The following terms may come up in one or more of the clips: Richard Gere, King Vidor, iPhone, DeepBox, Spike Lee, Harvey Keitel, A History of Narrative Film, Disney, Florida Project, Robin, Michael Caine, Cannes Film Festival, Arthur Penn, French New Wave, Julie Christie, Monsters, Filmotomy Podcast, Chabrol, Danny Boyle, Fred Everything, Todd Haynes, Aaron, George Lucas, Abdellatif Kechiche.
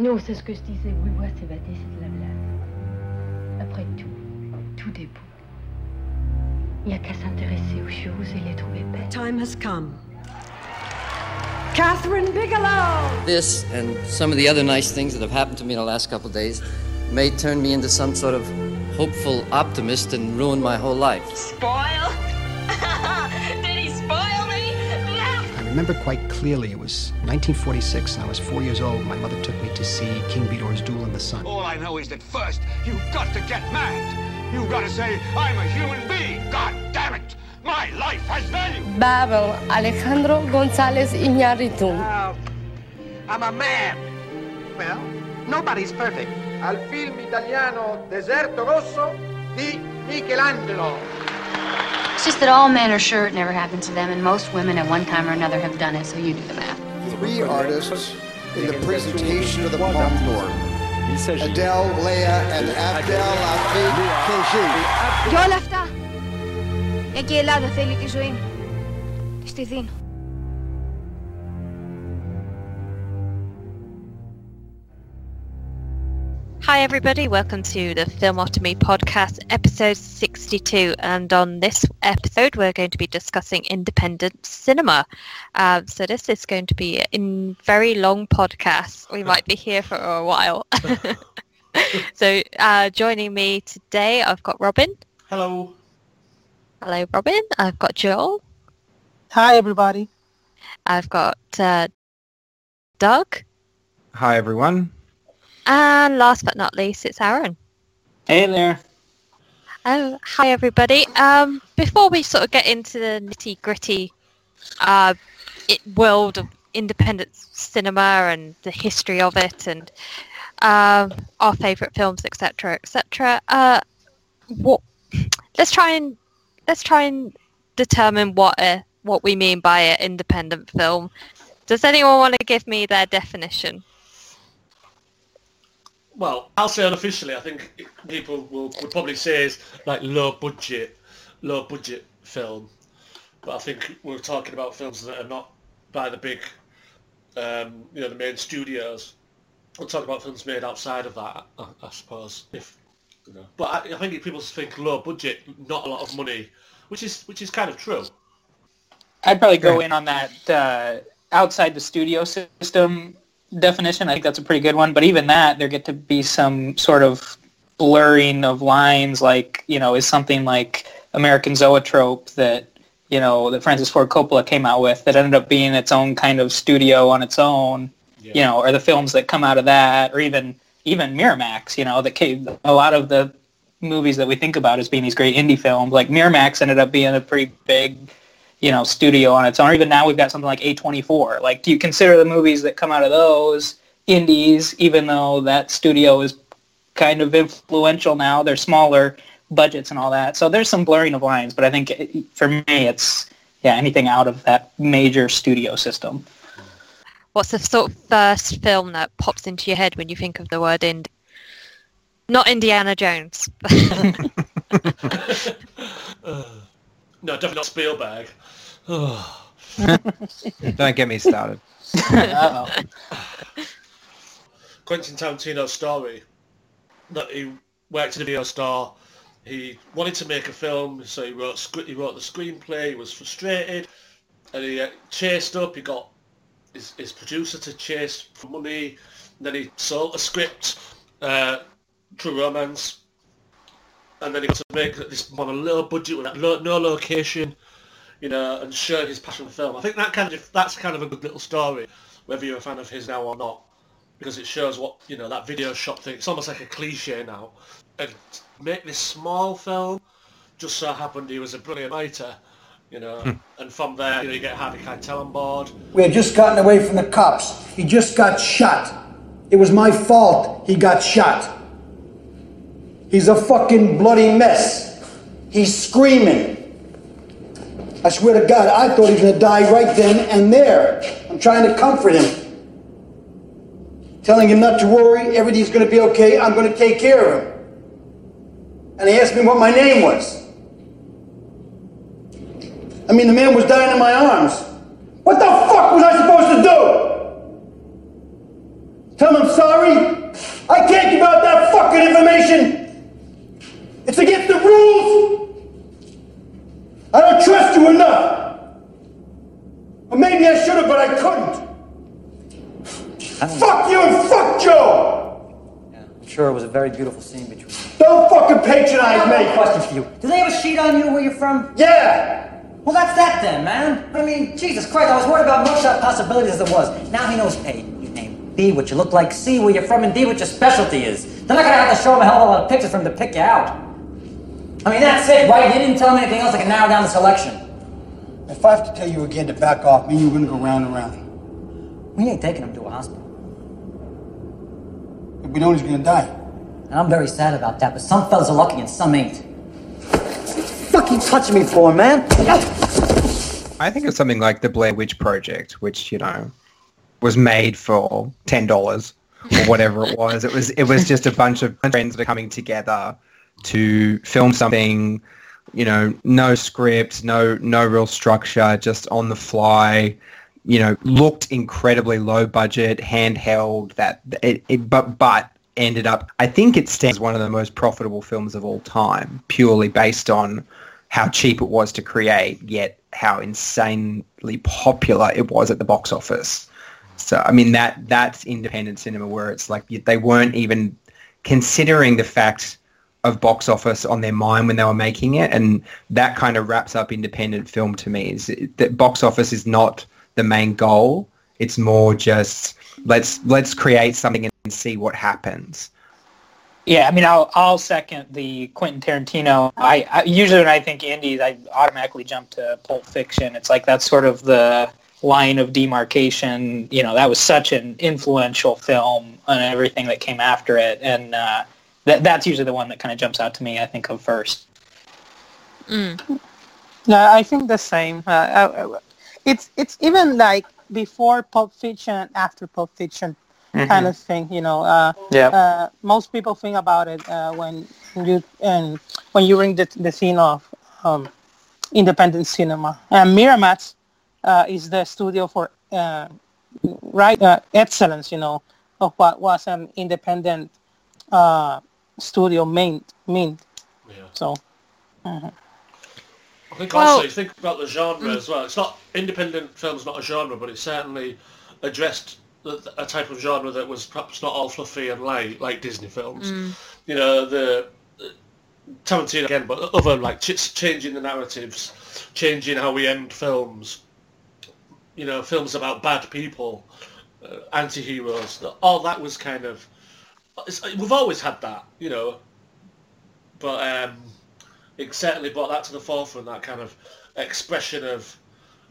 Non, c'est ce que je disais. Oui, ouais, c'est batté, c'est de la blague. Après tout, tout est beau. Il n'y a qu'à s'intéresser aux choses et les trouver belles. Time has come. Catherine Bigelow! This and some of the other nice things that have happened to me in the last couple of days may turn me into some sort of hopeful optimist and ruin my whole life. Spoil? Did he spoil me? No! I remember quite clearly it was 1946 and I was 4 years old. My mother took me to see King Vidor's Duel in the Sun. All I know is that first, you've got to get mad. You've got to say, I'm a human being, God damn it! My life has value! Babel, Alejandro González Iñárritu. I'm a man. Well, nobody's perfect. Al film italiano Deserto Rosso di Michelangelo. It's just that all men are sure it never happened to them, and most women at one time or another have done it, so you do the math. Three artists in the presentation of the Palme d'Or. Adele, Leah, and Abdellatif Kechiche. Και όλα αυτά. Μια και η Ελλάδα θέλει τη ζωή μου. Της τη δίνω. Hi everybody, welcome to the Filmotomy Podcast, episode 62, and on this episode we're going to be discussing independent cinema. So this is going to be a very long podcast. We might be here for a while. So joining me today, I've got Robin. Hello. Hello Robin. I've got Joel. Hi everybody. I've got Doug. Hi everyone. And last but not least, it's Aaron. Hey there. Hi, everybody. Before we sort of get into the nitty-gritty world of independent cinema and the history of it and our favourite films, etc., let's try and determine what we mean by an independent film. Does anyone want to give me their definition? Well, I'll say unofficially, I think people will probably say it's like low budget film. But I think we're talking about films that are not by the big, the main studios. We'll talk about films made outside of that, I suppose. But I think people think low budget, not a lot of money, which is kind of true. I'd probably go in on that outside the studio system definition. I think that's a pretty good one, but even that, there get to be some sort of blurring of lines, like, is something like American Zoetrope that Francis Ford Coppola came out with that ended up being its own kind of studio on its own, or the films that come out of that, or even Miramax, that came, a lot of the movies that we think about as being these great indie films, like Miramax ended up being a pretty big studio on its own. Or even now we've got something like A24. Like, do you consider the movies that come out of those indies, even though that studio is kind of influential now? They're smaller budgets and all that. So there's some blurring of lines, but I think for me it's, anything out of that major studio system. What's the sort of first film that pops into your head when you think of the word indie? Not Indiana Jones. No, definitely not Spielberg. Oh. Don't get me started. Quentin Tarantino's story, that he worked in a video store. He wanted to make a film, so he wrote the screenplay. He was frustrated, and he chased up. He got his producer to chase for money. And then he sold a script, True Romance. And then he got to make this on a low budget with no location, and show his passion for film. I think that's kind of a good little story, whether you're a fan of his now or not, because it shows what, that video shop thing. It's almost like a cliche now. And make this small film, just so happened he was a brilliant writer, and from there you get Harvey Keitel on board. We had just gotten away from the cops. He just got shot. It was my fault he got shot. He's a fucking bloody mess. He's screaming. I swear to God, I thought he was going to die right then and there. I'm trying to comfort him. Telling him not to worry, everything's going to be okay, I'm going to take care of him. And he asked me what my name was. I mean, the man was dying in my arms. What the fuck was I supposed to do? Tell him I'm sorry. I can't give out that fucking information. It's against the rules. I don't trust you enough. Or maybe I should have, but I couldn't. Fuck you and fuck Joe. Yeah, I'm sure it was a very beautiful scene between you. Don't fucking patronize me. I have a question for you. Do they have a sheet on you where you're from? Yeah. Well, that's that then, man. I mean, Jesus Christ, I was worried about mugshot possibilities as it was. Now he knows A, your name, B, what you look like, C, where you're from, and D, what your specialty is. They're not gonna have to show him a hell of a lot of pictures for him to pick you out. I mean, that's it, right? You didn't tell him anything else that can narrow down the selection. If I have to tell you again to back off, me and you are gonna go round and round. We ain't taking him to a hospital. If we know he's gonna die. And I'm very sad about that, but some fellas are lucky and some ain't. Keep touching me for, man. I think of something like the Blair Witch Project, which, you know, was made for $10 or whatever it was. It was just a bunch of friends that are coming together to film something, you know, no script, no real structure, just on the fly, you know, looked incredibly low budget, handheld, but ended up, I think it stands as one of the most profitable films of all time, purely based on how cheap it was to create, yet how insanely popular it was at the box office. So, I mean, that's independent cinema where it's like they weren't even considering the fact of box office on their mind when they were making it, and that kind of wraps up independent film to me. Is that box office is not the main goal. It's more just let's create something and see what happens. Yeah, I mean, I'll second the Quentin Tarantino. I usually when I think indies, I automatically jump to Pulp Fiction. It's like that's sort of the line of demarcation. You know, that was such an influential film on everything that came after it, and that's usually the one that kind of jumps out to me. I think of first. Mm. No, I think the same. It's even like before Pulp Fiction and after Pulp Fiction. Mm-hmm. Kind of thing, you know. Most people think about it when you bring the scene of independent cinema. And Miramax is the studio for excellence, you know, of what was an independent studio meant. Yeah. So. Mm-hmm. I think also you think about the genre as well. It's not independent film's not a genre, but it certainly addressed a type of genre that was perhaps not all fluffy and light like Disney films. Mm. You know, the Tarantino again, but other like changing the narratives, changing how we end films. You know, films about bad people, anti-heroes. All that was kind of we've always had that, you know, but it certainly brought that to the forefront. That kind of expression of,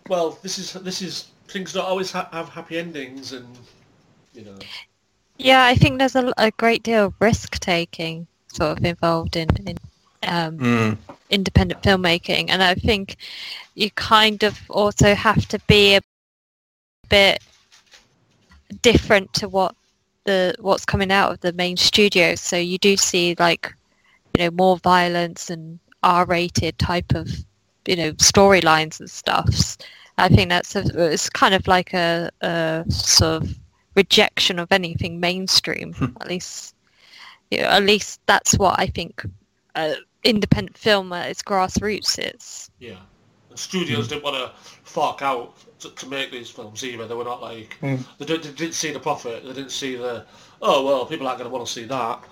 well, this is. Things don't always have happy endings, and you know. Yeah, I think there's a great deal of risk taking sort of involved in independent filmmaking, and I think you kind of also have to be a bit different to what's coming out of the main studios. So you do see, like, you know, more violence and R-rated type of, you know, storylines and stuff. I think it's kind of like a sort of rejection of anything mainstream. At least that's what I think. Independent film at its grassroots is. Yeah, and studios didn't want to fork out to make these films either. They were not like they didn't see the profit. They didn't see the people aren't going to want to see that.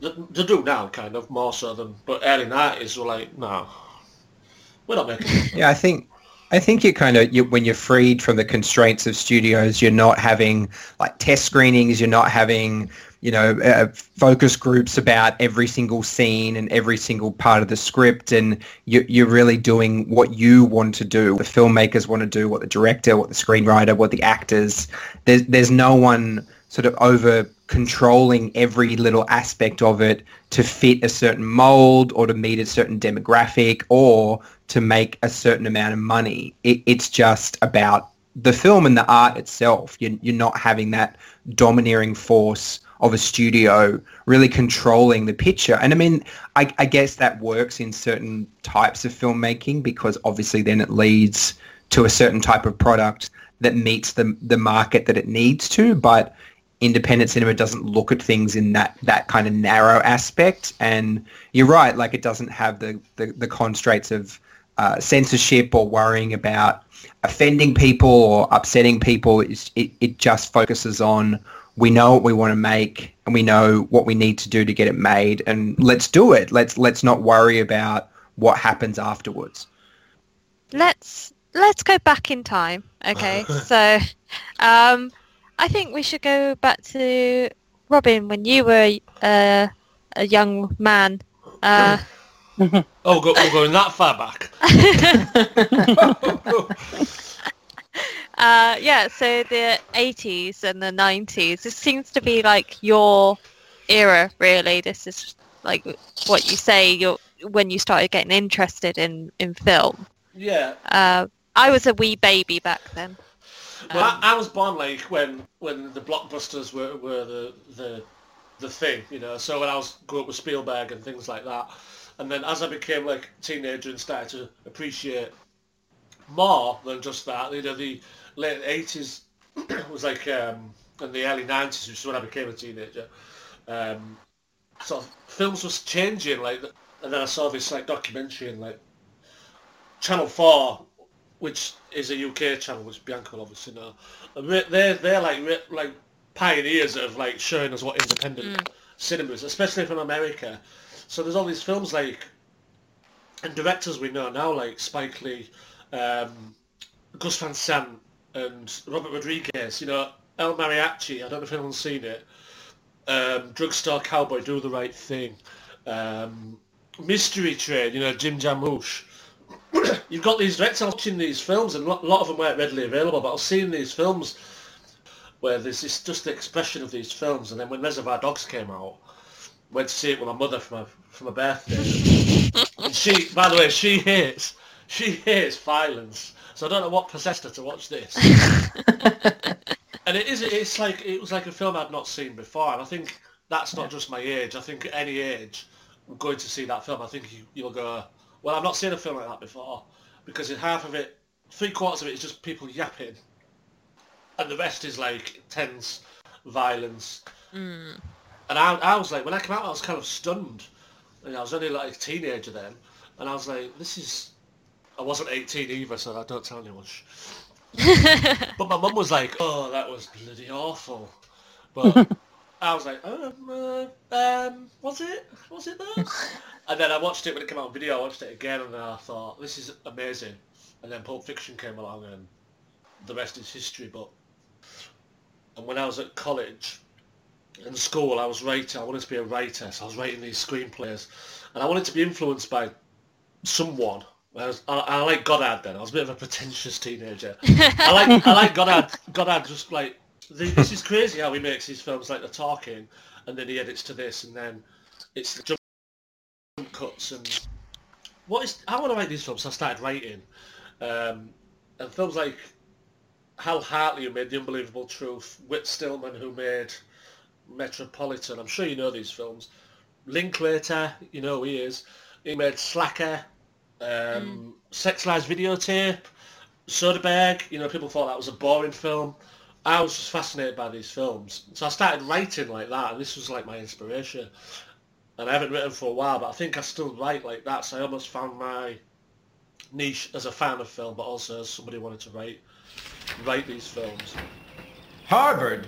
They do now, kind of more so than. But early 90s were like, no, we're not making this. Yeah, I think when you're freed from the constraints of studios, you're not having like test screenings, you're not having, you know, focus groups about every single scene and every single part of the script, and you're really doing what you want to do, what the filmmakers want to do, what the director, what the screenwriter, what the actors. There's no one sort of over controlling every little aspect of it to fit a certain mold or to meet a certain demographic or to make a certain amount of money. It's just about the film and the art itself. You're not having that domineering force of a studio really controlling the picture. And I mean, I guess that works in certain types of filmmaking, because obviously then it leads to a certain type of product that meets the market that it needs to. But independent cinema doesn't look at things in that kind of narrow aspect. And you're right, like it doesn't have the constraints of censorship or worrying about offending people or upsetting people. It just focuses on, we know what we want to make and we know what we need to do to get it made, and let's do it. Let's not worry about what happens afterwards. Let's go back in time. Okay, so I think we should go back to Robin when you were a young man. We're going that far back. So the 80s and the 90s. This seems to be like your era, really. This is like what you say when you started getting interested in film. Yeah. I was a wee baby back then. Well, I was born like when the blockbusters were the thing, you know. So when I grew up with Spielberg and things like that. And then as I became like a teenager and started to appreciate more than just that, you know, the late 80s was like, and the early 90s, which is when I became a teenager, sort of films was changing, like, and then I saw this like documentary in like Channel 4, which is a UK channel, which Bianca will obviously know. And they're like pioneers of like showing us what independent cinema is, especially from America. So there's all these films like, and directors we know now, like Spike Lee, Gus Van Sant and Robert Rodriguez, you know, El Mariachi, I don't know if anyone's seen it, Drugstore Cowboy, Do the Right Thing, Mystery Train, you know, Jim Jarmusch. You've got these directors watching these films, and a lot of them weren't readily available, but I've seen these films where there's this just the expression of these films. And then when Reservoir Dogs came out, went to see it with my mother for my birthday. And she, by the way, she hates violence. So I don't know what possessed her to watch this. And it was like a film I'd not seen before. And I think that's not just my age. I think at any age, going to see that film, I think you'll go, well, I've not seen a film like that before, because in half of it, three quarters of it is just people yapping, and the rest is like tense violence. Mm. And I was like, when I came out, I was kind of stunned. And I was only like a teenager then. And I was like, I wasn't 18 either, so I don't tell anyone. But my mum was like, oh, that was bloody awful. But I was like, was it that? And then I watched it when it came out on video, I watched it again, and then I thought, this is amazing. And then Pulp Fiction came along, and the rest is history. And when I was at college, in school, I wanted to be a writer, so I was writing these screenplays, and I wanted to be influenced by someone. I like Godard then. I was a bit of a pretentious teenager. I like Godard. Godard just like, this is crazy how he makes these films like The Talking, and then he edits to this, and then it's the jump cuts, and I want to make these films, so I started writing. And films like Hal Hartley, who made The Unbelievable Truth, Whit Stillman, who made Metropolitan, I'm sure you know these films. Linklater, you know who he is. He made Slacker, Sex Lies Videotape, Soderbergh. You know, people thought that was a boring film. I was just fascinated by these films, so I started writing like that, and this was like my inspiration. And I haven't written for a while, but I think I still write like that. So I almost found my niche as a fan of film, but also as somebody who wanted to write these films. Harvard.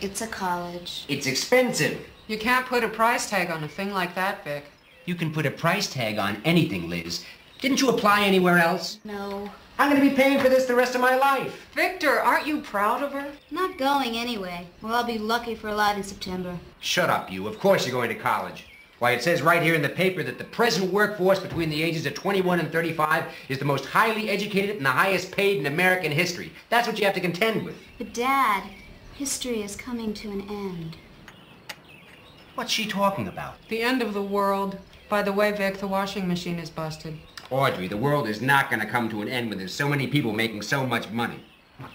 It's a college. It's expensive. You can't put a price tag on a thing like that, Vic. You can put a price tag on anything, Liz. Didn't you apply anywhere else? No. I'm going to be paying for this the rest of my life. Victor, aren't you proud of her? I'm not going anyway. We'll all be lucky for a lot in September. Shut up, you. Of course you're going to college. Why, it says right here in the paper that the present workforce between the ages of 21 and 35 is the most highly educated and the highest paid in American history. That's what you have to contend with. But, Dad, history is coming to an end. What's she talking about? The end of the world. By the way, Vic, the washing machine is busted. Audrey, the world is not going to come to an end when there's so many people making so much money.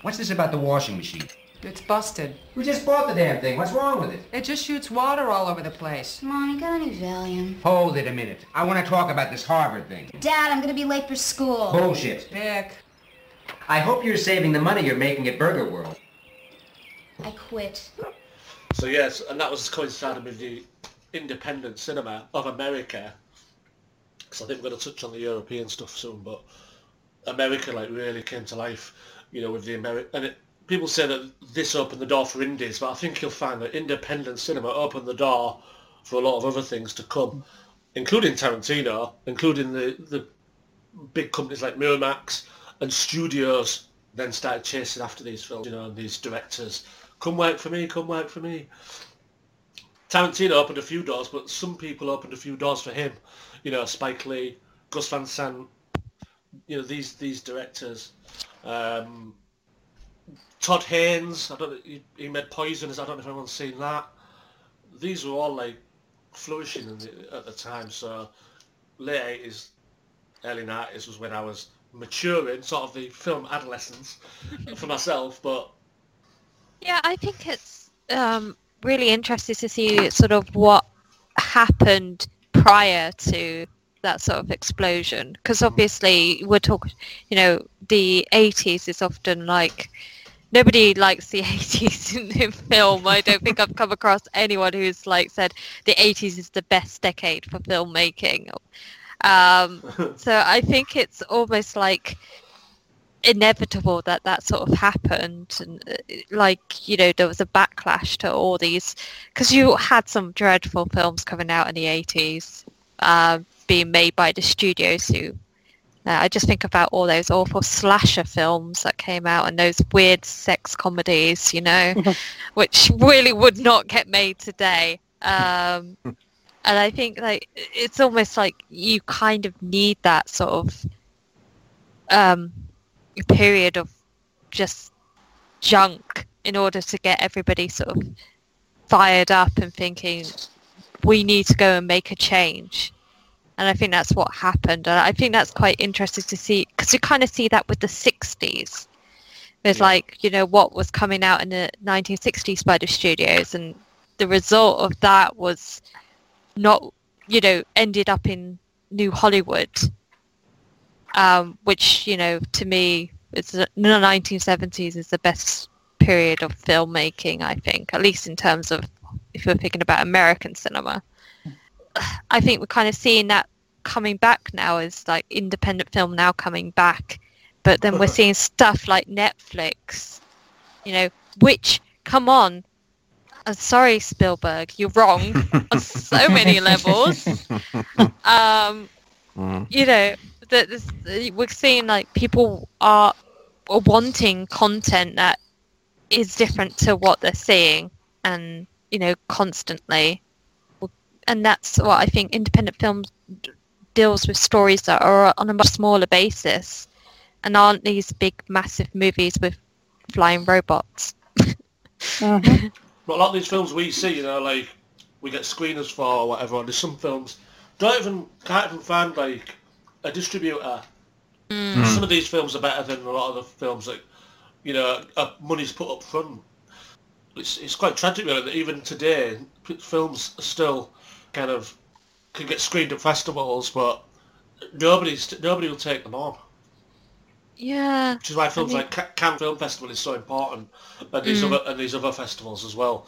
What's this about the washing machine? It's busted. We just bought the damn thing. What's wrong with it? It just shoots water all over the place. Come on, you got any Valium? Hold it a minute. I want to talk about this Harvard thing. Dad, I'm going to be late for school. Bullshit. Vic. I hope you're saving the money you're making at Burger World. I quit. So yes, and that was coinciding with the independent cinema of America. Because I think we're going to touch on the European stuff soon, but America like really came to life, you know, with the American. And people say that this opened the door for indies, but I think you'll find that independent cinema opened the door for a lot of other things to come, including Tarantino, including the big companies like Miramax, and studios then started chasing after these films, you know, and these directors. Come work for me, come work for me. Tarantino opened a few doors, but some people opened a few doors for him. You know, Spike Lee, Gus Van Sant, you know, these directors. Todd Haynes, I don't know, he made Poisoners, I don't know if anyone's seen that. These were all, like, flourishing at the time, so late 80s, early 90s was when I was maturing, sort of the film adolescence for myself, but... Yeah, I think it's really interesting to see sort of what happened prior to that sort of explosion, because obviously we're talking, you know, the 80s is often like, nobody likes the 80s in film. I don't think I've come across anyone who's like said the 80s is the best decade for filmmaking. So I think it's almost like inevitable that sort of happened, and like, you know, there was a backlash to all these, because you had some dreadful films coming out in the 80s being made by the studios who I just think about all those awful slasher films that came out and those weird sex comedies, you know, which really would not get made today. And I think like it's almost like you kind of need that sort of period of just junk in order to get everybody sort of fired up and thinking we need to go and make a change. And I think that's what happened. And I think that's quite interesting to see, because you kind of see that with the 60s. There's like, you know, what was coming out in the 1960s by the studios, and the result of that was not, you know, ended up in New Hollywood, which, you know, to me, it's the 1970s is the best period of filmmaking, I think, at least in terms of if you're thinking about American cinema. I think we're kind of seeing that coming back now, as like independent film now coming back, but then we're seeing stuff like Netflix, you know, which, come on, I'm sorry Spielberg, you're wrong on so many levels. You know, that we're seeing like people are wanting content that is different to what they're seeing, and, you know, constantly. And that's what I think independent film deals with, stories that are on a much smaller basis and aren't these big, massive movies with flying robots. But a lot of these films we see, you know, like we get screeners for or whatever, and there's some films can't even find like a distributor. Some of these films are better than a lot of the films that, you know, money's put up front. It's quite tragic really that even today films are still kind of could get screened at festivals, but nobody will take them on. Yeah, which is why films like Cannes Film Festival is so important, and these other festivals as well.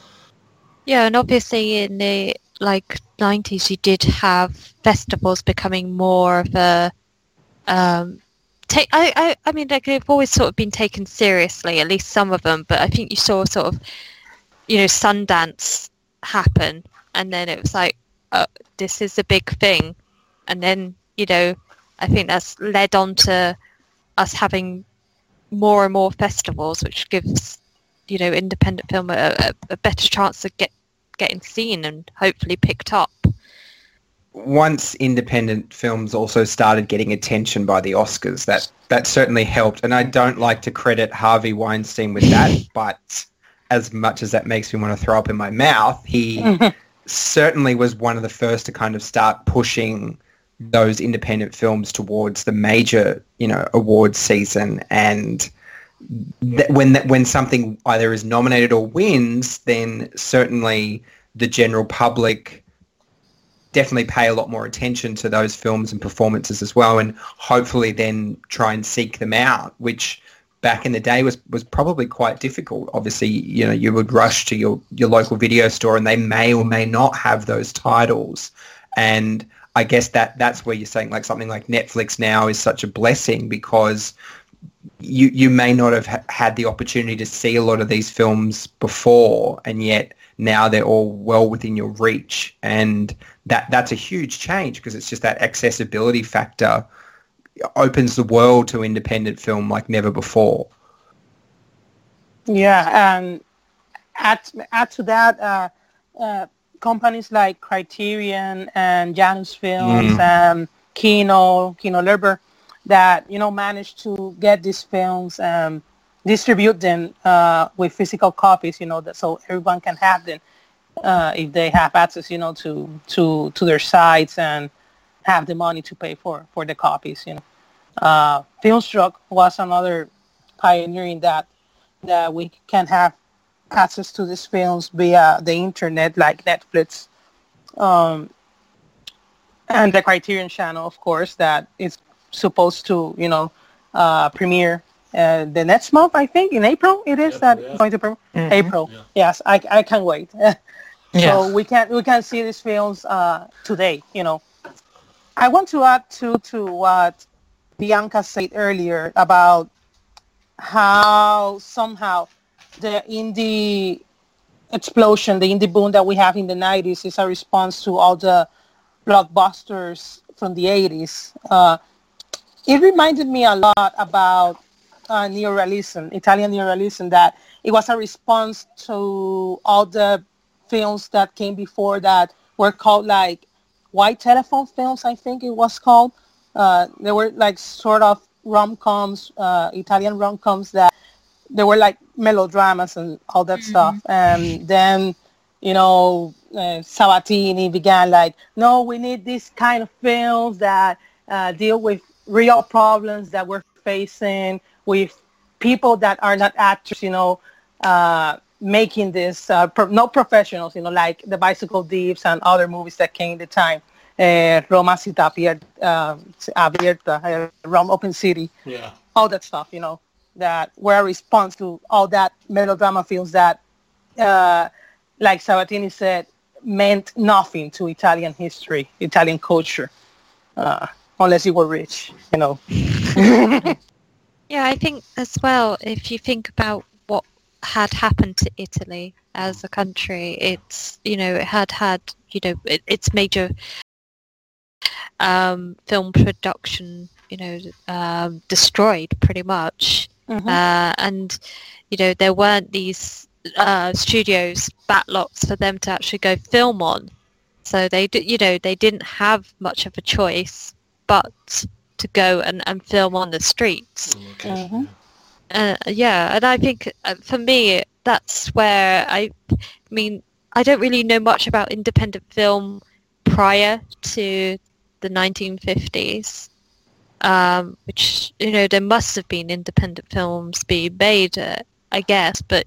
Yeah, and obviously in the like 90s, you did have festivals becoming more of a I mean, like they've always sort of been taken seriously, at least some of them. But I think you saw sort of, you know, Sundance happen, and then it was like, oh, this is a big thing, and then, you know, I think that's led on to us having more and more festivals, which gives, you know, independent film a better chance of getting seen and hopefully picked up. Once independent films also started getting attention by the Oscars, that certainly helped, and I don't like to credit Harvey Weinstein with that, but as much as that makes me want to throw up in my mouth, he certainly was one of the first to kind of start pushing those independent films towards the major, you know, award season. And when something either is nominated or wins, then certainly the general public definitely pay a lot more attention to those films and performances as well, and hopefully then try and seek them out, which back in the day was probably quite difficult. Obviously, you know, you would rush to your local video store and they may or may not have those titles. And I guess that's where you're saying like something like Netflix now is such a blessing, because you may not have had the opportunity to see a lot of these films before, and yet now they're all well within your reach. And that's a huge change, because it's just that accessibility factor opens the world to independent film like never before. Yeah, and add to that companies like Criterion and Janus Films and Kino Lorber that, you know, managed to get these films, distribute them with physical copies, you know, that so everyone can have them if they have access, you know, to their sites and have the money to pay for the copies, you know. Filmstruck was another pioneer in that we can have access to these films via the internet, like Netflix, and the Criterion channel, of course, that is supposed to, you know, premiere the next month, I think, in April. It is going to premiere April. Yeah. Yes, I can't wait. So we can see these films today, you know. I want to add to what Bianca said earlier about how somehow the indie explosion, the indie boom that we have in the 90s is a response to all the blockbusters from the 80s. It reminded me a lot about neorealism, Italian neorealism, that it was a response to all the films that came before that were called like White Telephone Films, I think it was called. They were like sort of rom-coms, Italian rom-coms that they were like melodramas and all that stuff. And then, you know, Sabatini began like, no, we need this kind of films that deal with real problems that we're facing, with people that are not actors, you know, making this, not professionals, you know, like The Bicycle Thieves and other movies that came at the time, Roma Città Abierta, Rome Open City, all that stuff, you know, that were a response to all that melodrama films that, like Sabatini said, meant nothing to Italian history, Italian culture, unless you were rich, you know. Yeah, I think as well, if you think about had happened to Italy as a country, it's, you know, it had, you know, its major film production, you know, destroyed pretty much. And, you know, there weren't these studios, backlots for them to actually go film on. So they didn't have much of a choice but to go and film on the streets. And I think for me, that's where I don't really know much about independent film prior to the 1950s, which, you know, there must have been independent films being made, I guess, but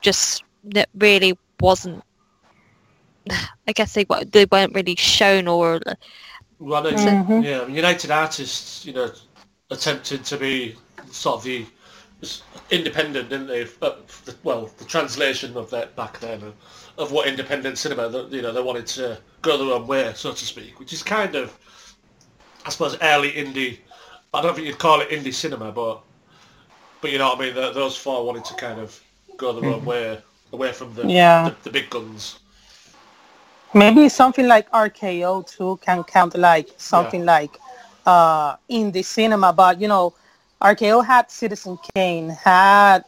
just it really wasn't, I guess they weren't really shown or... Well, United Artists, you know, attempted to be sort of the... independent, didn't they? Well, the translation of that back then of what independent cinema, you know, they wanted to go their own way, so to speak, which is kind of, I suppose, early indie. I don't think you'd call it indie cinema, but you know what I mean. Those four wanted to kind of go their own way, away from the big guns. Maybe something like RKO too can count like something like indie cinema, but you know. RKO had Citizen Kane, had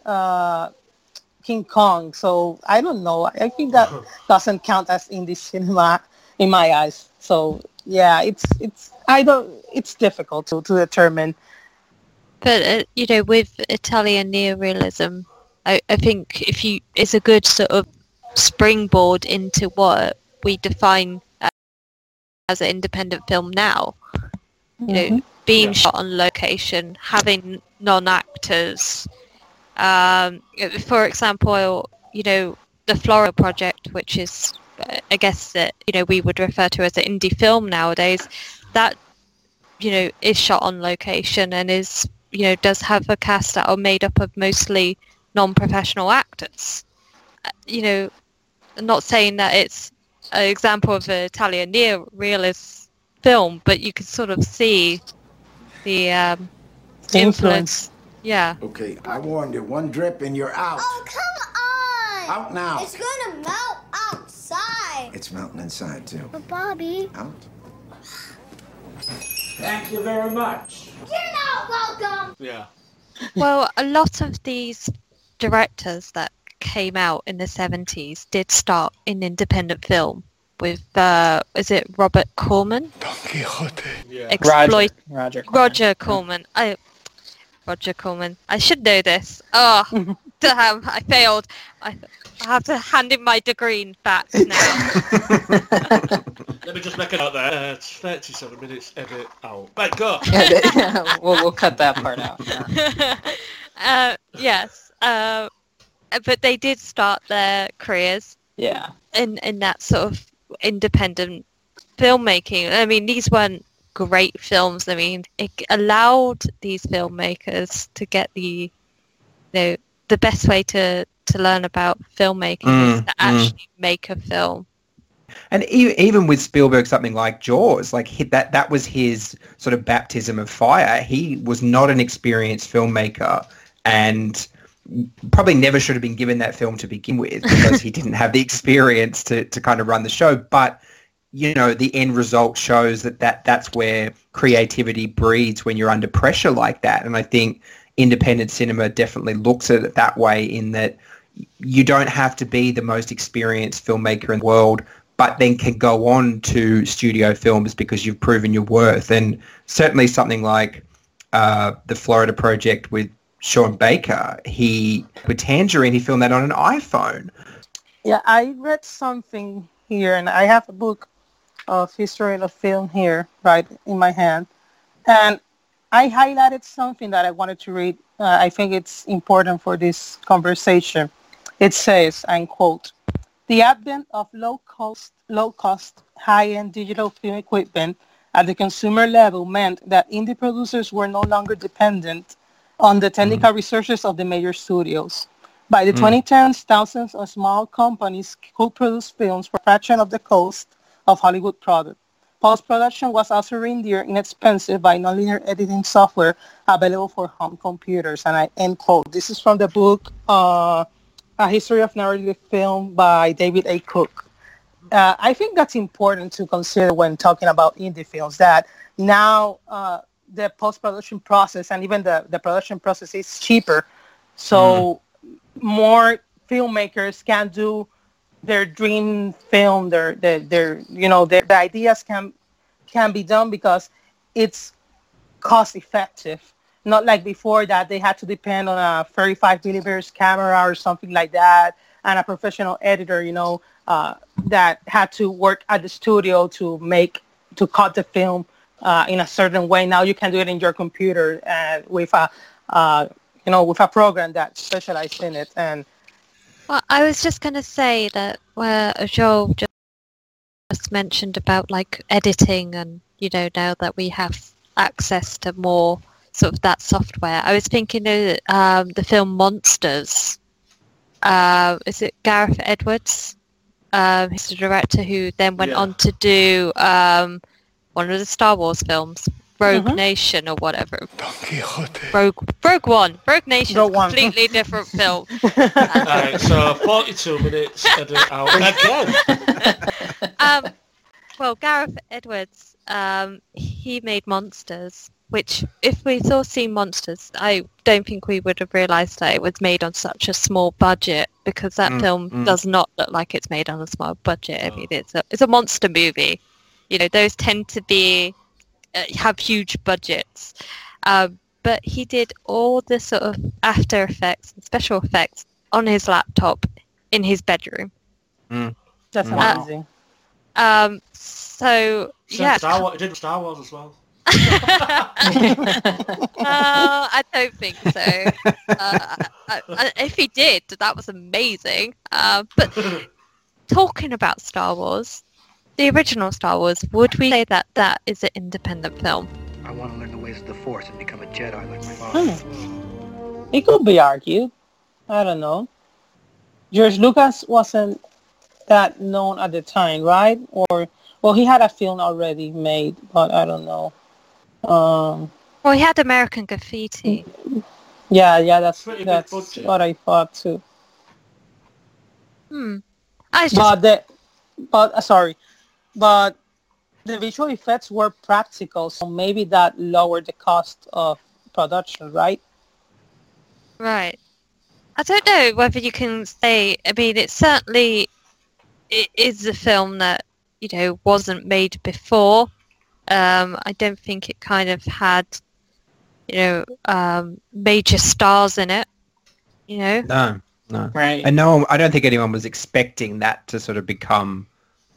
King Kong, so I don't know. I think that doesn't count as indie cinema in my eyes. So yeah, it's difficult to determine. But you know, with Italian neorealism, I think it's a good sort of springboard into what we define as an independent film now. You know, being shot on location, having non-actors. For example, you know, the Florida Project, which is, I guess, that, you know, we would refer to as an indie film nowadays, that, you know, is shot on location and is you know, does have a cast that are made up of mostly non-professional actors. You know, I'm not saying that it's an example of an Italian neorealist film, but you can sort of see the influence. Yeah. Okay, I warned you. One drip and you're out. Oh, come on! Out now. It's gonna melt outside. It's melting inside too. But Bobby. Out. Thank you very much. You're not welcome. Yeah. Well, a lot of these directors that came out in the 70s did start in independent film with, is it Robert Corman? Don Quixote. Yeah. Roger Corman. Roger Corman. I should know this. Oh, damn, I failed. I have to hand in my degree back now. Let me just make it out there. 37 minutes, edit out. Right, go. We'll cut that part out. Yeah. Yes. But they did start their careers in that sort of independent filmmaking. I mean, these weren't great films. I mean, it allowed these filmmakers to get the best way to learn about filmmaking is to actually make a film. And even with Spielberg, something like Jaws, like that was his sort of baptism of fire. He was not an experienced filmmaker and probably never should have been given that film to begin with because he didn't have the experience to kind of run the show. But, you know, the end result shows that's where creativity breeds when you're under pressure like that. And I think independent cinema definitely looks at it that way, in that you don't have to be the most experienced filmmaker in the world, but then can go on to studio films because you've proven your worth. And certainly something like the Florida Project with Sean Baker, with Tangerine, he filmed that on an iPhone. Yeah, I read something here, and I have a book of history of film here, right, in my hand. And I highlighted something that I wanted to read. I think it's important for this conversation. It says, and quote, "The advent of low-cost, high-end digital film equipment at the consumer level meant that indie producers were no longer dependent on the technical resources of the major studios. By the 2010s, thousands of small companies could produce films for a fraction of the cost of Hollywood product. Post-production was also rendered inexpensive by nonlinear editing software available for home computers." And I end quote. This is from the book A History of Narrative Film by David A. Cook. I think that's important to consider when talking about indie films, that now the post-production process and even the production process is cheaper. So more filmmakers can do their dream film, their ideas can be done because it's cost effective. Not like before that they had to depend on a 35 millimeters camera or something like that, and a professional editor, that had to work at the studio to cut the film in a certain way. Now you can do it in your computer with a program that specializes in it. And well, I was just going to say that where Joel just mentioned about like editing, and now that we have access to more sort of that software, I was thinking of the film Monsters. Is it Gareth Edwards? He's the director who then went on to do one of the Star Wars films, Rogue Nation or whatever. Don Quixote. Rogue One. Rogue Nation is a completely different film. Alright, so 42 minutes edit out again. Well, Gareth Edwards, he made Monsters, which if we'd all seen Monsters, I don't think we would have realised that it was made on such a small budget, because that film does not look like it's made on a small budget. I mean, it's a monster movie. Those tend to be have huge budgets, but he did all the sort of after effects and special effects on his laptop in his bedroom. That's amazing. Did Star Wars as well? I don't think so. If he did, that was amazing. But talking about Star Wars, the original Star Wars, would we say that is an independent film? I want to learn the ways of the Force and become a Jedi like my father. It could be argued. I don't know. George Lucas wasn't that known at the time, right? Or, well, he had a film already made, but I don't know. Well, he had American Graffiti. Yeah, that's what I thought too. But the visual effects were practical, so maybe that lowered the cost of production, right? Right. I don't know whether you can say. I mean, it is a film that, you know, wasn't made before. I don't think it kind of had, you know, major stars in it. You know. No. Right. And I don't think anyone was expecting that to sort of become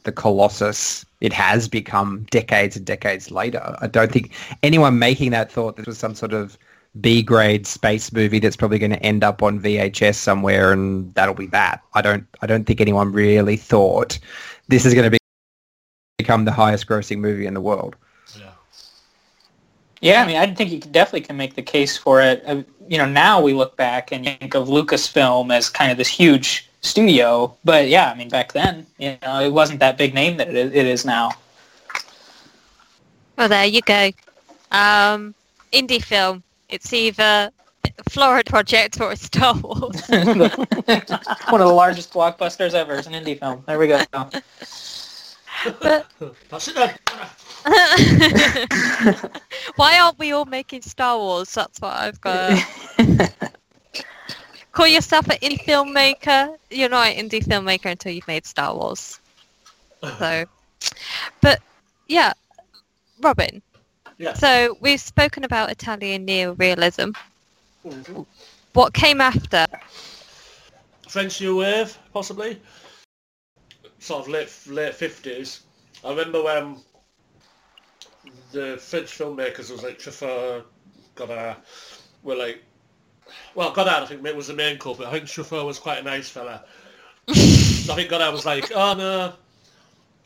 the colossus it has become decades and decades later. I don't think anyone making that thought this was some sort of B-grade space movie that's probably going to end up on VHS somewhere and that'll be that. I don't think anyone really thought this is going to become the highest grossing movie in the world. Yeah, I mean, I think you definitely can make the case for it. You know, now we look back and you think of Lucasfilm as kind of this huge studio, but yeah, I mean, back then, you know, it wasn't that big name that it is now. Well, there you go. Indie film. It's either Florida Project or Star Wars. One of the largest blockbusters ever is an indie film. There we go. But, why aren't we all making Star Wars? That's what I've got. Call yourself an indie filmmaker. You're not an indie filmmaker until you've made Star Wars. So, but yeah, Robin. Yeah. So we've spoken about Italian neorealism. Mm-hmm. What came after? French New Wave, possibly. Sort of late 50s. I remember when the French filmmakers was like Truffaut, Godard, were like... Well, Godard, I think, was the main culprit. I think Truffaut was quite a nice fella. I think Godard was like, oh no,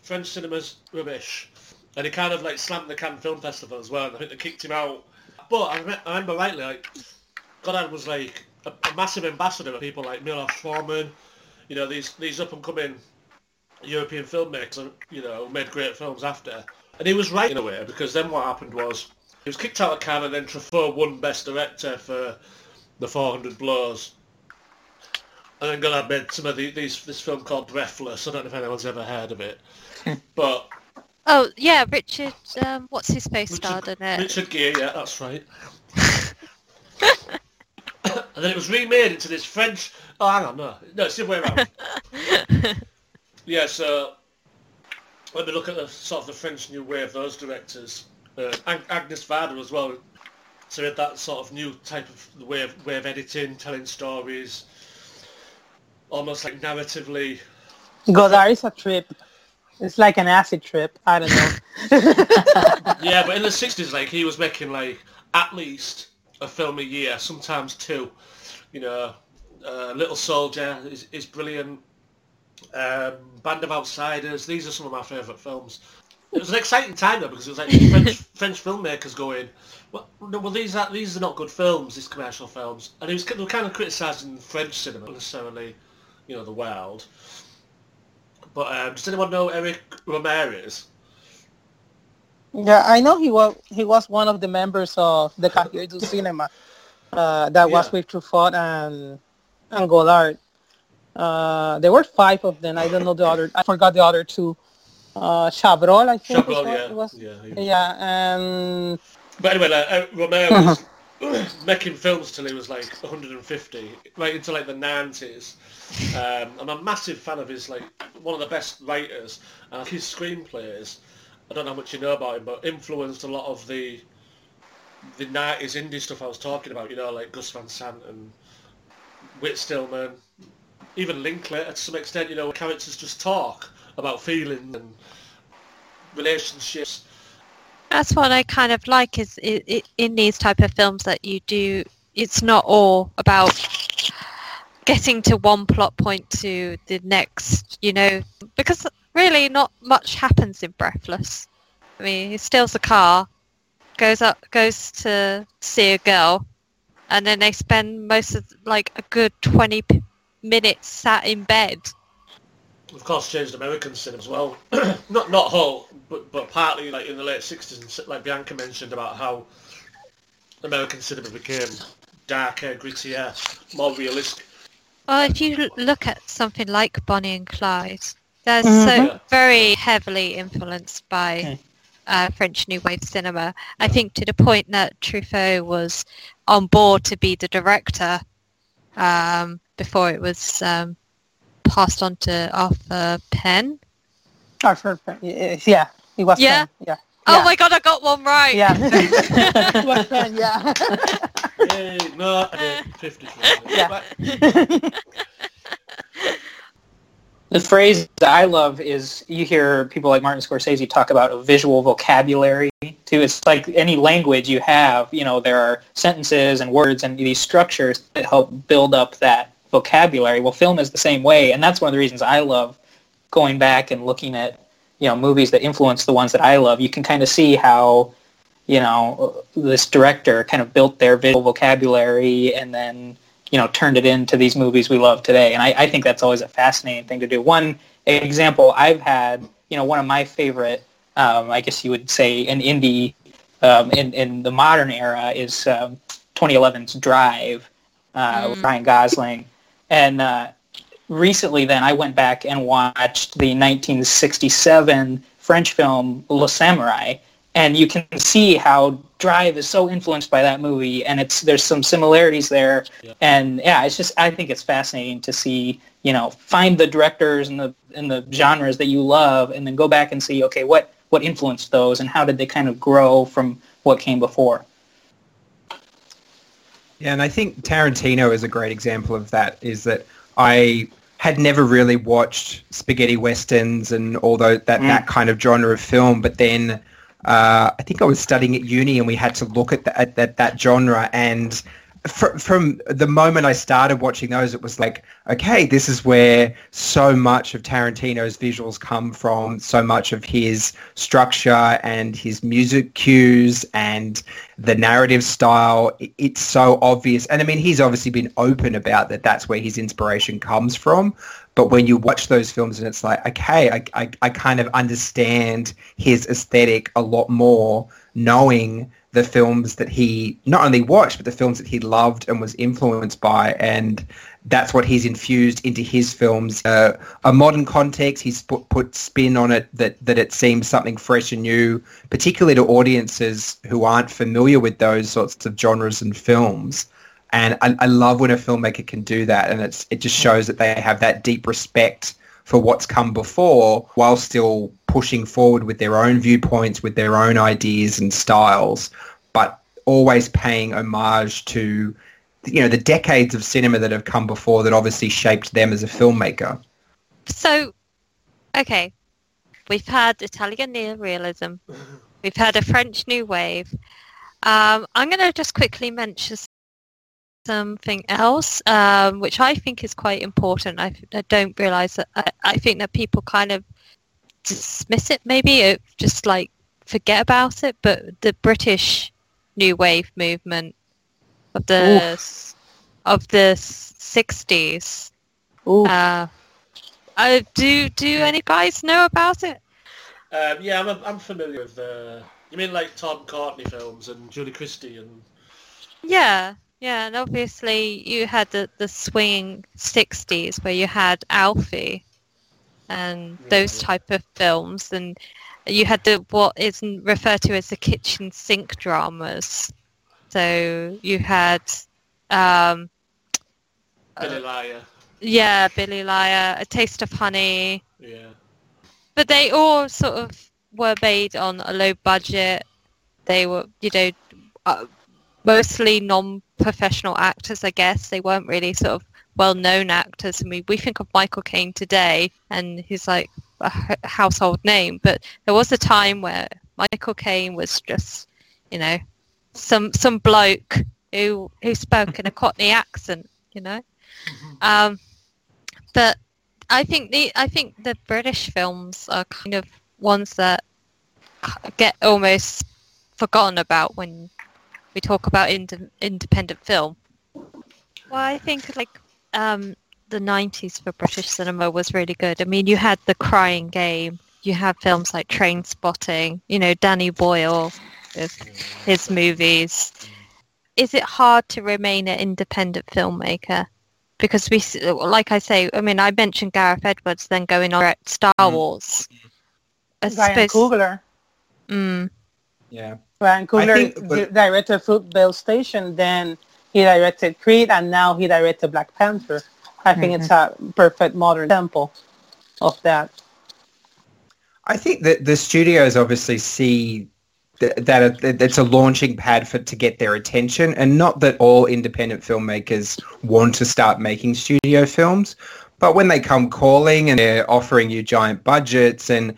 French cinema's rubbish. And he kind of like slammed the Cannes Film Festival as well, and I think they kicked him out. But I remember rightly, like, Godard was like a massive ambassador of people like Milos Forman, you know, these up-and-coming European filmmakers, you know, made great films after. And he was right in a way, because then what happened was he was kicked out of Cannes, and then Truffaut won Best Director for The 400 Blows. And then Godard made some of this film called Breathless. I don't know if anyone's ever heard of it. But... Oh, yeah, Richard, what's his face starred in it? Richard Gere, yeah, that's right. And then it was remade into this French... Oh, hang on, no, it's the other way around. Yeah, so when we look at the sort of the French New Wave, those directors, Agnes Varda as well, so we had that sort of new type of way of editing, telling stories, almost like narratively. Godard is a trip. It's like an acid trip. I don't know. Yeah, but in the 60s, like, he was making like at least a film a year, sometimes two. You know, Little Soldier is brilliant. Band of Outsiders. These are some of my favourite films. It was an exciting time though, because it was like French filmmakers going, well, these are not good films, these commercial films, and they were kind of criticising French cinema, not necessarily, you know, the world. But does anyone know Eric Ramirez? Yeah, I know he was one of the members of the Café du Cinema that was with Truffaut and Godard. There were five of them. I don't know the other. I forgot the other two. Chabrol, I think. Chabrol, it was. Yeah. And... But anyway, Romero was making films till he was like 150, right into like the 90s. I'm a massive fan of his, like one of the best writers. His screenplays, I don't know how much you know about him, but influenced a lot of the 90s indie stuff I was talking about. You know, like Gus Van Sant and Whit Stillman. Even Linklater, to some extent, you know, characters just talk about feelings and relationships. That's what I kind of like is in these type of films that you do, it's not all about getting to one plot point to the next, you know, because really not much happens in Breathless. I mean, he steals a car, goes to see a girl, and then they spend most of like a good 20 minutes sat in bed. Of course, changed American cinema as well. not whole, but partly like in the late 60s, and like Bianca mentioned about how American cinema became darker, grittier, more realistic. Well, if you look at something like Bonnie and Clyde, they're so very heavily influenced by French New Wave cinema. I think to the point that Truffaut was on board to be the director before it was passed on to Arthur Penn. Arthur Penn, yeah. He was Penn, yeah. Oh my god, I got one right! Yeah. Yay, no, I did 50%. Yeah. The phrase that I love is you hear people like Martin Scorsese talk about a visual vocabulary, too. It's like any language you have, you know, there are sentences and words and these structures that help build up that vocabulary. Well, film is the same way, and that's one of the reasons I love going back and looking at, you know, movies that influence the ones that I love. You can kind of see how, you know, this director kind of built their visual vocabulary and then, you know, turned it into these movies we love today. And I think that's always a fascinating thing to do. One example I've had, you know, one of my favorite, I guess you would say an indie in the modern era is 2011's Drive with Ryan Gosling. And recently then I went back and watched the 1967 French film Le Samurai. And you can see how Drive is so influenced by that movie, and there's some similarities there. Yeah. And yeah, it's just, I think it's fascinating to see, you know, find the directors and the genres that you love, and then go back and see, okay, what influenced those, and how did they kind of grow from what came before. Yeah, and I think Tarantino is a great example of that. Is that I had never really watched spaghetti westerns and all that kind of genre of film, but then. I think I was studying at uni, and we had to look at that genre. And from the moment I started watching those, it was like, okay, this is where so much of Tarantino's visuals come from, so much of his structure and his music cues and the narrative style. It's so obvious. And I mean, he's obviously been open about that. That's where his inspiration comes from. But when you watch those films and it's like, okay, I kind of understand his aesthetic a lot more knowing the films that he not only watched, but the films that he loved and was influenced by. And that's what he's infused into his films. A modern context, he's put spin on it that it seems something fresh and new, particularly to audiences who aren't familiar with those sorts of genres and films. And I love when a filmmaker can do that, and it just shows that they have that deep respect for what's come before while still pushing forward with their own viewpoints, with their own ideas and styles, but always paying homage to, you know, the decades of cinema that have come before that obviously shaped them as a filmmaker. So, okay, we've had Italian neorealism. We've had a French New Wave. I'm going to just quickly mention something else which I think is quite important. I don't realize that I think that people kind of dismiss it, maybe, or just like forget about it, but the British New Wave movement of the of the 60s. Do any guys know about it? Yeah, I'm familiar with you mean like Tom Courtney films and Julie Christie and Yeah, and obviously you had the swinging 60s where you had Alfie and those type of films, and you had what is referred to as the kitchen sink dramas. So you had Billy Liar. Yeah, Billy Liar, A Taste of Honey. Yeah. But they all sort of were made on a low budget. They were, you know, mostly non-professional actors, I guess. They weren't really sort of well-known actors. I mean, we think of Michael Caine today, and he's like a household name. But there was a time where Michael Caine was just, you know, some bloke who spoke in a Cockney accent, you know. But I think the British films are kind of ones that get almost forgotten about when we talk about independent film. Well, I think like the 90s for British cinema was really good. I mean, you had The Crying Game. You had films like Trainspotting. You know, Danny Boyle with his movies. Is it hard to remain an independent filmmaker? Because we, like I say, I mean, I mentioned Gareth Edwards, then going on at Star Wars. Ryan Coogler. Yeah. Ryan Coogler directed Fruitvale Station, then he directed Creed, and now he directed Black Panther. I think it's a perfect modern example of that. I think that the studios obviously see that it's a launching pad for to get their attention, and not that all independent filmmakers want to start making studio films, but when they come calling and they're offering you giant budgets, and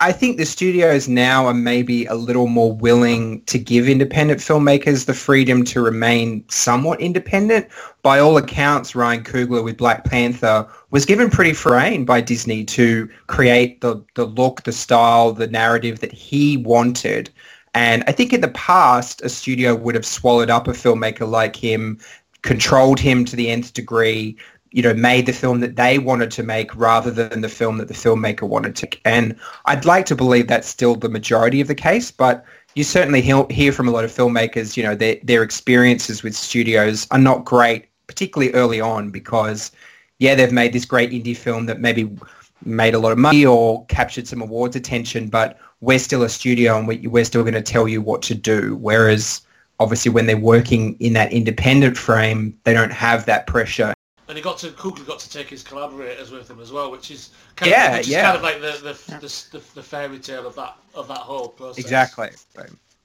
I think the studios now are maybe a little more willing to give independent filmmakers the freedom to remain somewhat independent. By all accounts, Ryan Coogler with Black Panther was given pretty free rein by Disney to create the look, the style, the narrative that he wanted. And I think in the past, a studio would have swallowed up a filmmaker like him, controlled him to the nth degree, you know, made the film that they wanted to make rather than the film that the filmmaker wanted to. And I'd like to believe that's still the majority of the case, but you certainly hear from a lot of filmmakers, you know, their experiences with studios are not great, particularly early on, because, yeah, they've made this great indie film that maybe made a lot of money or captured some awards attention, but we're still a studio and we're still going to tell you what to do. Whereas, obviously, when they're working in that independent frame, they don't have that pressure. And he got to Coogler got to take his collaborators with him as well, which is kind of like the fairy tale of that whole process. Exactly.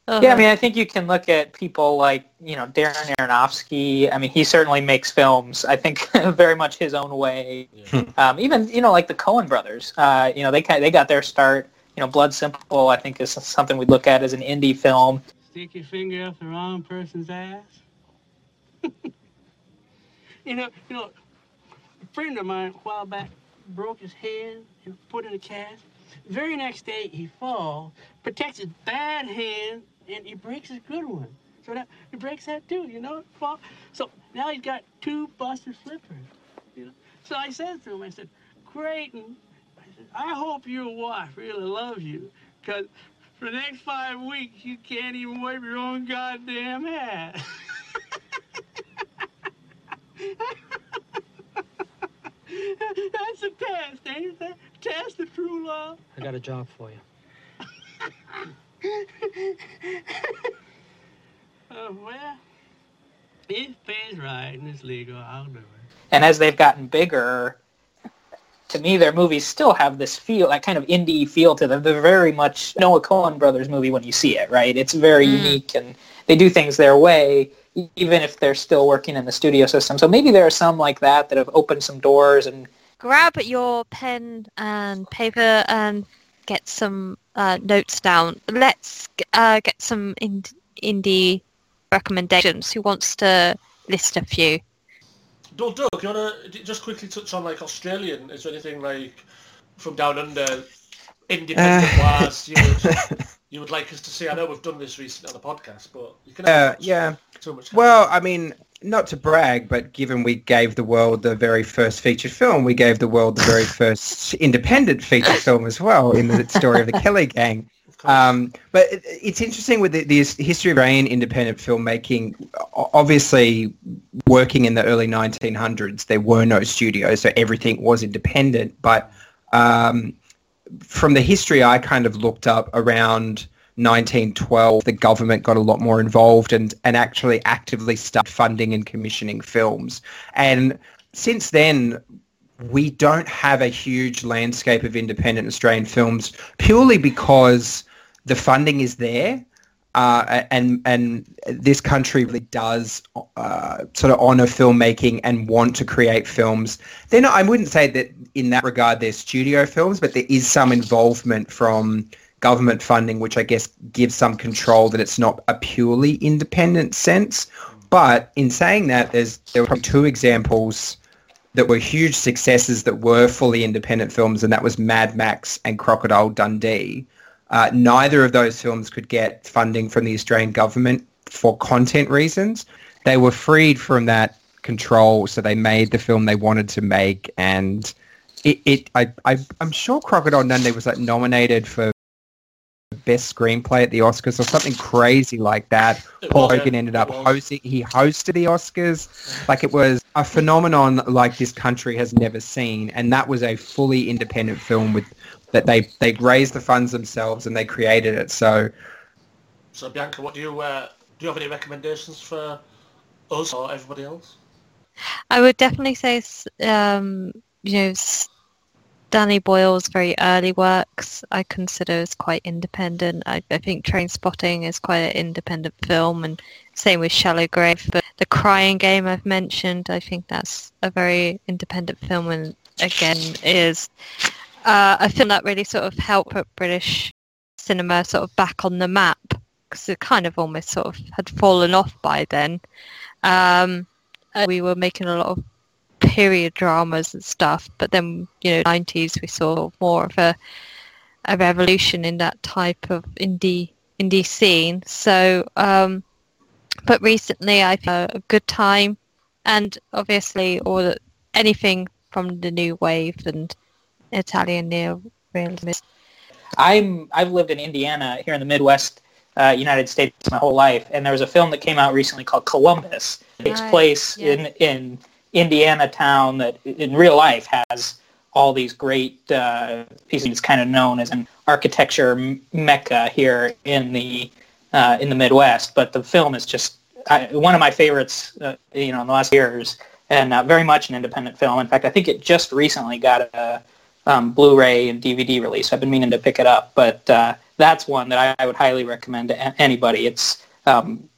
Yeah, I mean, I think you can look at people like, you know, Darren Aronofsky. I mean, he certainly makes films, I think, very much his own way. Yeah. Even, you know, like the Coen brothers. You know, they got their start. You know, Blood Simple, I think, is something we'd look at as an indie film. Stick your finger up the wrong person's ass. You know, a friend of mine a while back broke his hand and put in a cast. The very next day he falls, protects his bad hand, and he breaks his good one. So now he breaks that too, you know? Fall. So now he's got two busted flippers, you know? So I said to him, I said, Creighton, I hope your wife really loves you, because for the next 5 weeks you can't even wipe your own goddamn ass. That's a test, ain't it? Test of true love. I got a job for you. Well, it pays right and it's legal. I'll do it. And as they've gotten bigger, to me, their movies still have this feel, that kind of indie feel to them. They're very much Noah Coen Brothers movie when you see it, right? It's very unique, and they do things their way, even if they're still working in the studio system. So maybe there are some like that that have opened some doors. And grab your pen and paper and get some notes down. Let's get some indie recommendations. Who wants to list a few? Well, Doug, you want to just quickly touch on, like, Australian? Is there anything, like, from down under, independent-wise, you would like us to see? I know we've done this recently on the podcast, but you can have too much. Well, I mean, not to brag, but given we gave the world the very first feature film, we gave the world the very first independent feature film as well in the story of the Kelly Gang. But it's interesting with the history of Australian independent filmmaking. Obviously, working in the early 1900s, there were no studios, so everything was independent. But from the history I kind of looked up, around 1912, the government got a lot more involved and actually actively started funding and commissioning films. And since then, we don't have a huge landscape of independent Australian films purely because the funding is there. And this country really does sort of honour filmmaking and want to create films. They're not, I wouldn't say that in that regard they're studio films, but there is some involvement from government funding, which I guess gives some control that it's not a purely independent sense. But in saying that, there were probably two examples that were huge successes that were fully independent films, and that was Mad Max and Crocodile Dundee. Neither of those films could get funding from the Australian government for content reasons. They were freed from that control, so they made the film they wanted to make, and I'm sure Crocodile Dundee was like nominated for best screenplay at the Oscars or something crazy like that. Paul Hogan ended up hosting. He hosted the Oscars. Like, it was a phenomenon like this country has never seen, and that was a fully independent film with that they raised the funds themselves and they created it. So Bianca, what do you have any recommendations for us or everybody else? I would definitely say Danny Boyle's very early works I consider as quite independent. I think Trainspotting is quite an independent film, and same with Shallow Grave. But The Crying Game I've mentioned, I think that's a very independent film, and again is a film that really sort of helped put British cinema sort of back on the map, because it kind of almost sort of had fallen off by then. We were making a lot of period dramas and stuff, but then 90s we saw more of a revolution in that type of indie scene. So but recently I've had a good time, and obviously anything from the new wave and Italian neorealism. I've lived in Indiana here in the Midwest United States my whole life, and there was a film that came out recently called Columbus. It takes place in Indiana town that in real life has all these great pieces. It's kind of known as an architecture mecca here in the Midwest, but the film is just one of my favorites in the last years, and very much an independent film. In fact, I think it just recently got a Blu-ray and DVD release. I've been meaning to pick it up, but that's one that I would highly recommend to anybody. It's from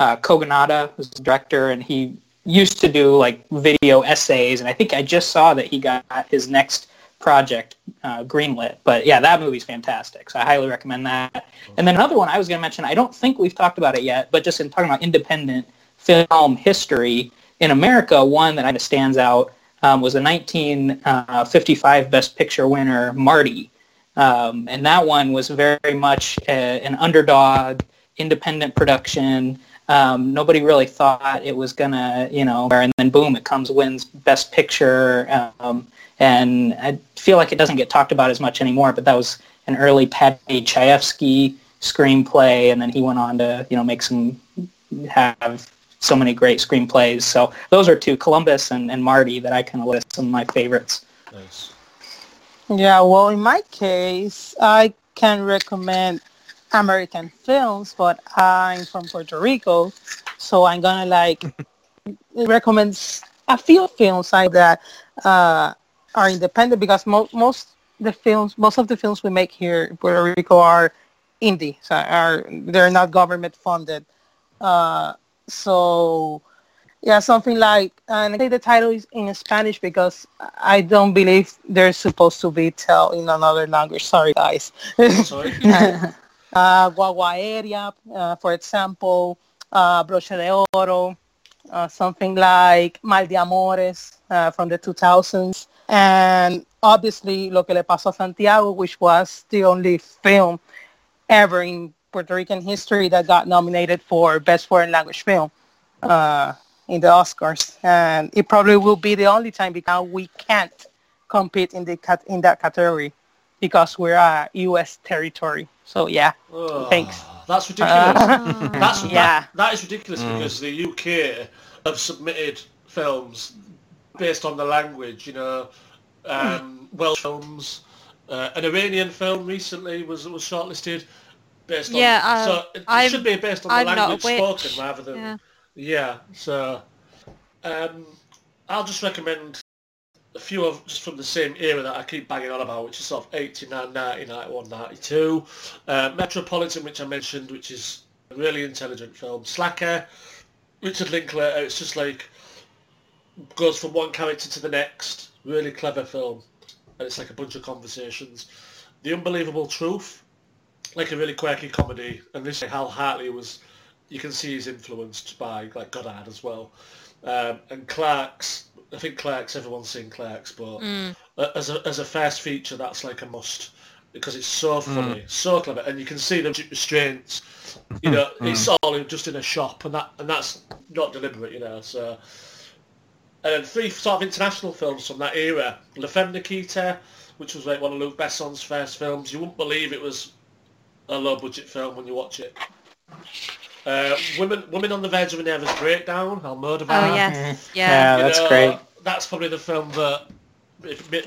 Koganada, who's the director, and he used to do like video essays, and I think I just saw that he got his next project greenlit. But yeah, that movie's fantastic, so I highly recommend that. And then another one I was going to mention, I don't think we've talked about it yet, but just in talking about independent film history in America, one that kind of stands out was the 1955 Best Picture winner, Marty. And that one was very much an underdog, independent production. Nobody really thought it was gonna, and then boom, it wins Best Picture, and I feel like it doesn't get talked about as much anymore. But that was an early Paddy Chayefsky screenplay, and then he went on to, have so many great screenplays. So those are two, Columbus and Marty, that I kind of list some of my favorites. Nice. Yeah, well, in my case, I can recommend American films, but I'm from Puerto Rico, so I'm gonna recommend a few films that are independent, because most of the films we make here in Puerto Rico are indie, so they're not government funded. So yeah, something like, and I think the title is in Spanish because I don't believe they're supposed to be told in another language. Sorry, guys. Sorry. Guagua Aérea, for example, Broche de Oro, something like Mal de Amores from the 2000s, and obviously Lo que le pasó a Santiago, which was the only film ever in Puerto Rican history that got nominated for Best Foreign Language Film in the Oscars, and it probably will be the only time, because we can't compete in that category because we're a U.S. territory. So yeah, thanks. That's ridiculous. That is ridiculous, because the UK have submitted films based on the language. Welsh films, an Iranian film recently was shortlisted based on. So it should be based on the language spoken rather than. Yeah. So, I'll just recommend a few just from the same era that I keep banging on about, which is sort of 89, 90, 91, 92. Metropolitan, which I mentioned, which is a really intelligent film. Slacker, Richard Linklater, it's just like, goes from one character to the next. Really clever film. And it's like a bunch of conversations. The Unbelievable Truth, like a really quirky comedy. And this Hal Hartley was, you can see he's influenced by like Godard as well. And Clark's, I think Clerks, everyone's seen Clerks, but as a first feature, that's like a must. because it's so funny, so clever, and you can see the restraints. You know, it's all just in a shop, and that's not deliberate, you know. So, and then three sort of international films from that era: La Femme Nikita, which was like one of Luc Besson's first films. You wouldn't believe it was a low-budget film when you watch it. Women on the Verge of a Nervous Breakdown, Almodovar. Oh, yes. Yeah, that's great. That's probably the film that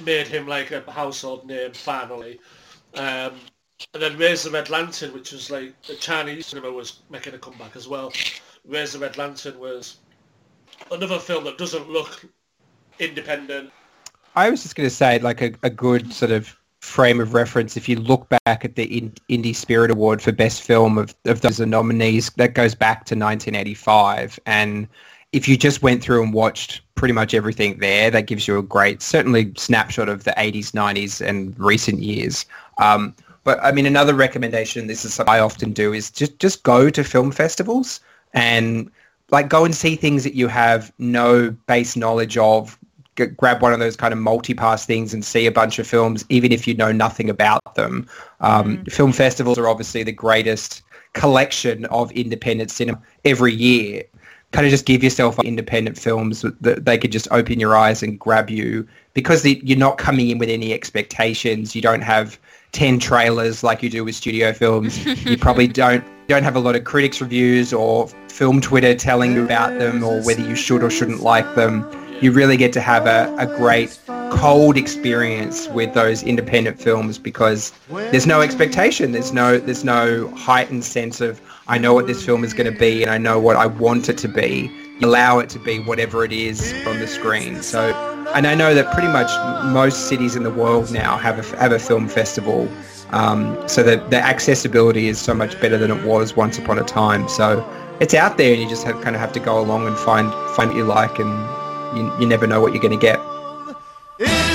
made him like a household name, finally. And then Raise the Red Lantern, which was like the Chinese cinema was making a comeback as well. Raise the Red Lantern was another film that doesn't look independent. I was just going to say, like, a good sort of frame of reference, if you look back at the Indie Spirit Award for Best Film of those nominees, that goes back to 1985. And if you just went through and watched pretty much everything there, that gives you a great, certainly, snapshot of the 80s, 90s, and recent years. But, I mean, another recommendation, this is something I often do, is just go to film festivals and, like, go and see things that you have no base knowledge of. Grab one of those kind of multi-pass things and see a bunch of films, even if you know nothing about them. Film festivals are obviously the greatest collection of independent cinema every year. Kind of just give yourself independent films that they could just open your eyes and grab you, because you're not coming in with any expectations. You don't have 10 trailers like you do with studio films. You probably don't have a lot of critics' reviews or film Twitter telling you about them or whether you should or shouldn't like them. You really get to have a great cold experience with those independent films, because there's no expectation. There's no heightened sense of, I know what this film is going to be and I know what I want it to be. You allow it to be whatever it is on the screen. So, and I know that pretty much most cities in the world now have a film festival. So that the accessibility is so much better than it was once upon a time. So it's out there, and you just have to go along and find what you like, and you never know what you're going to get.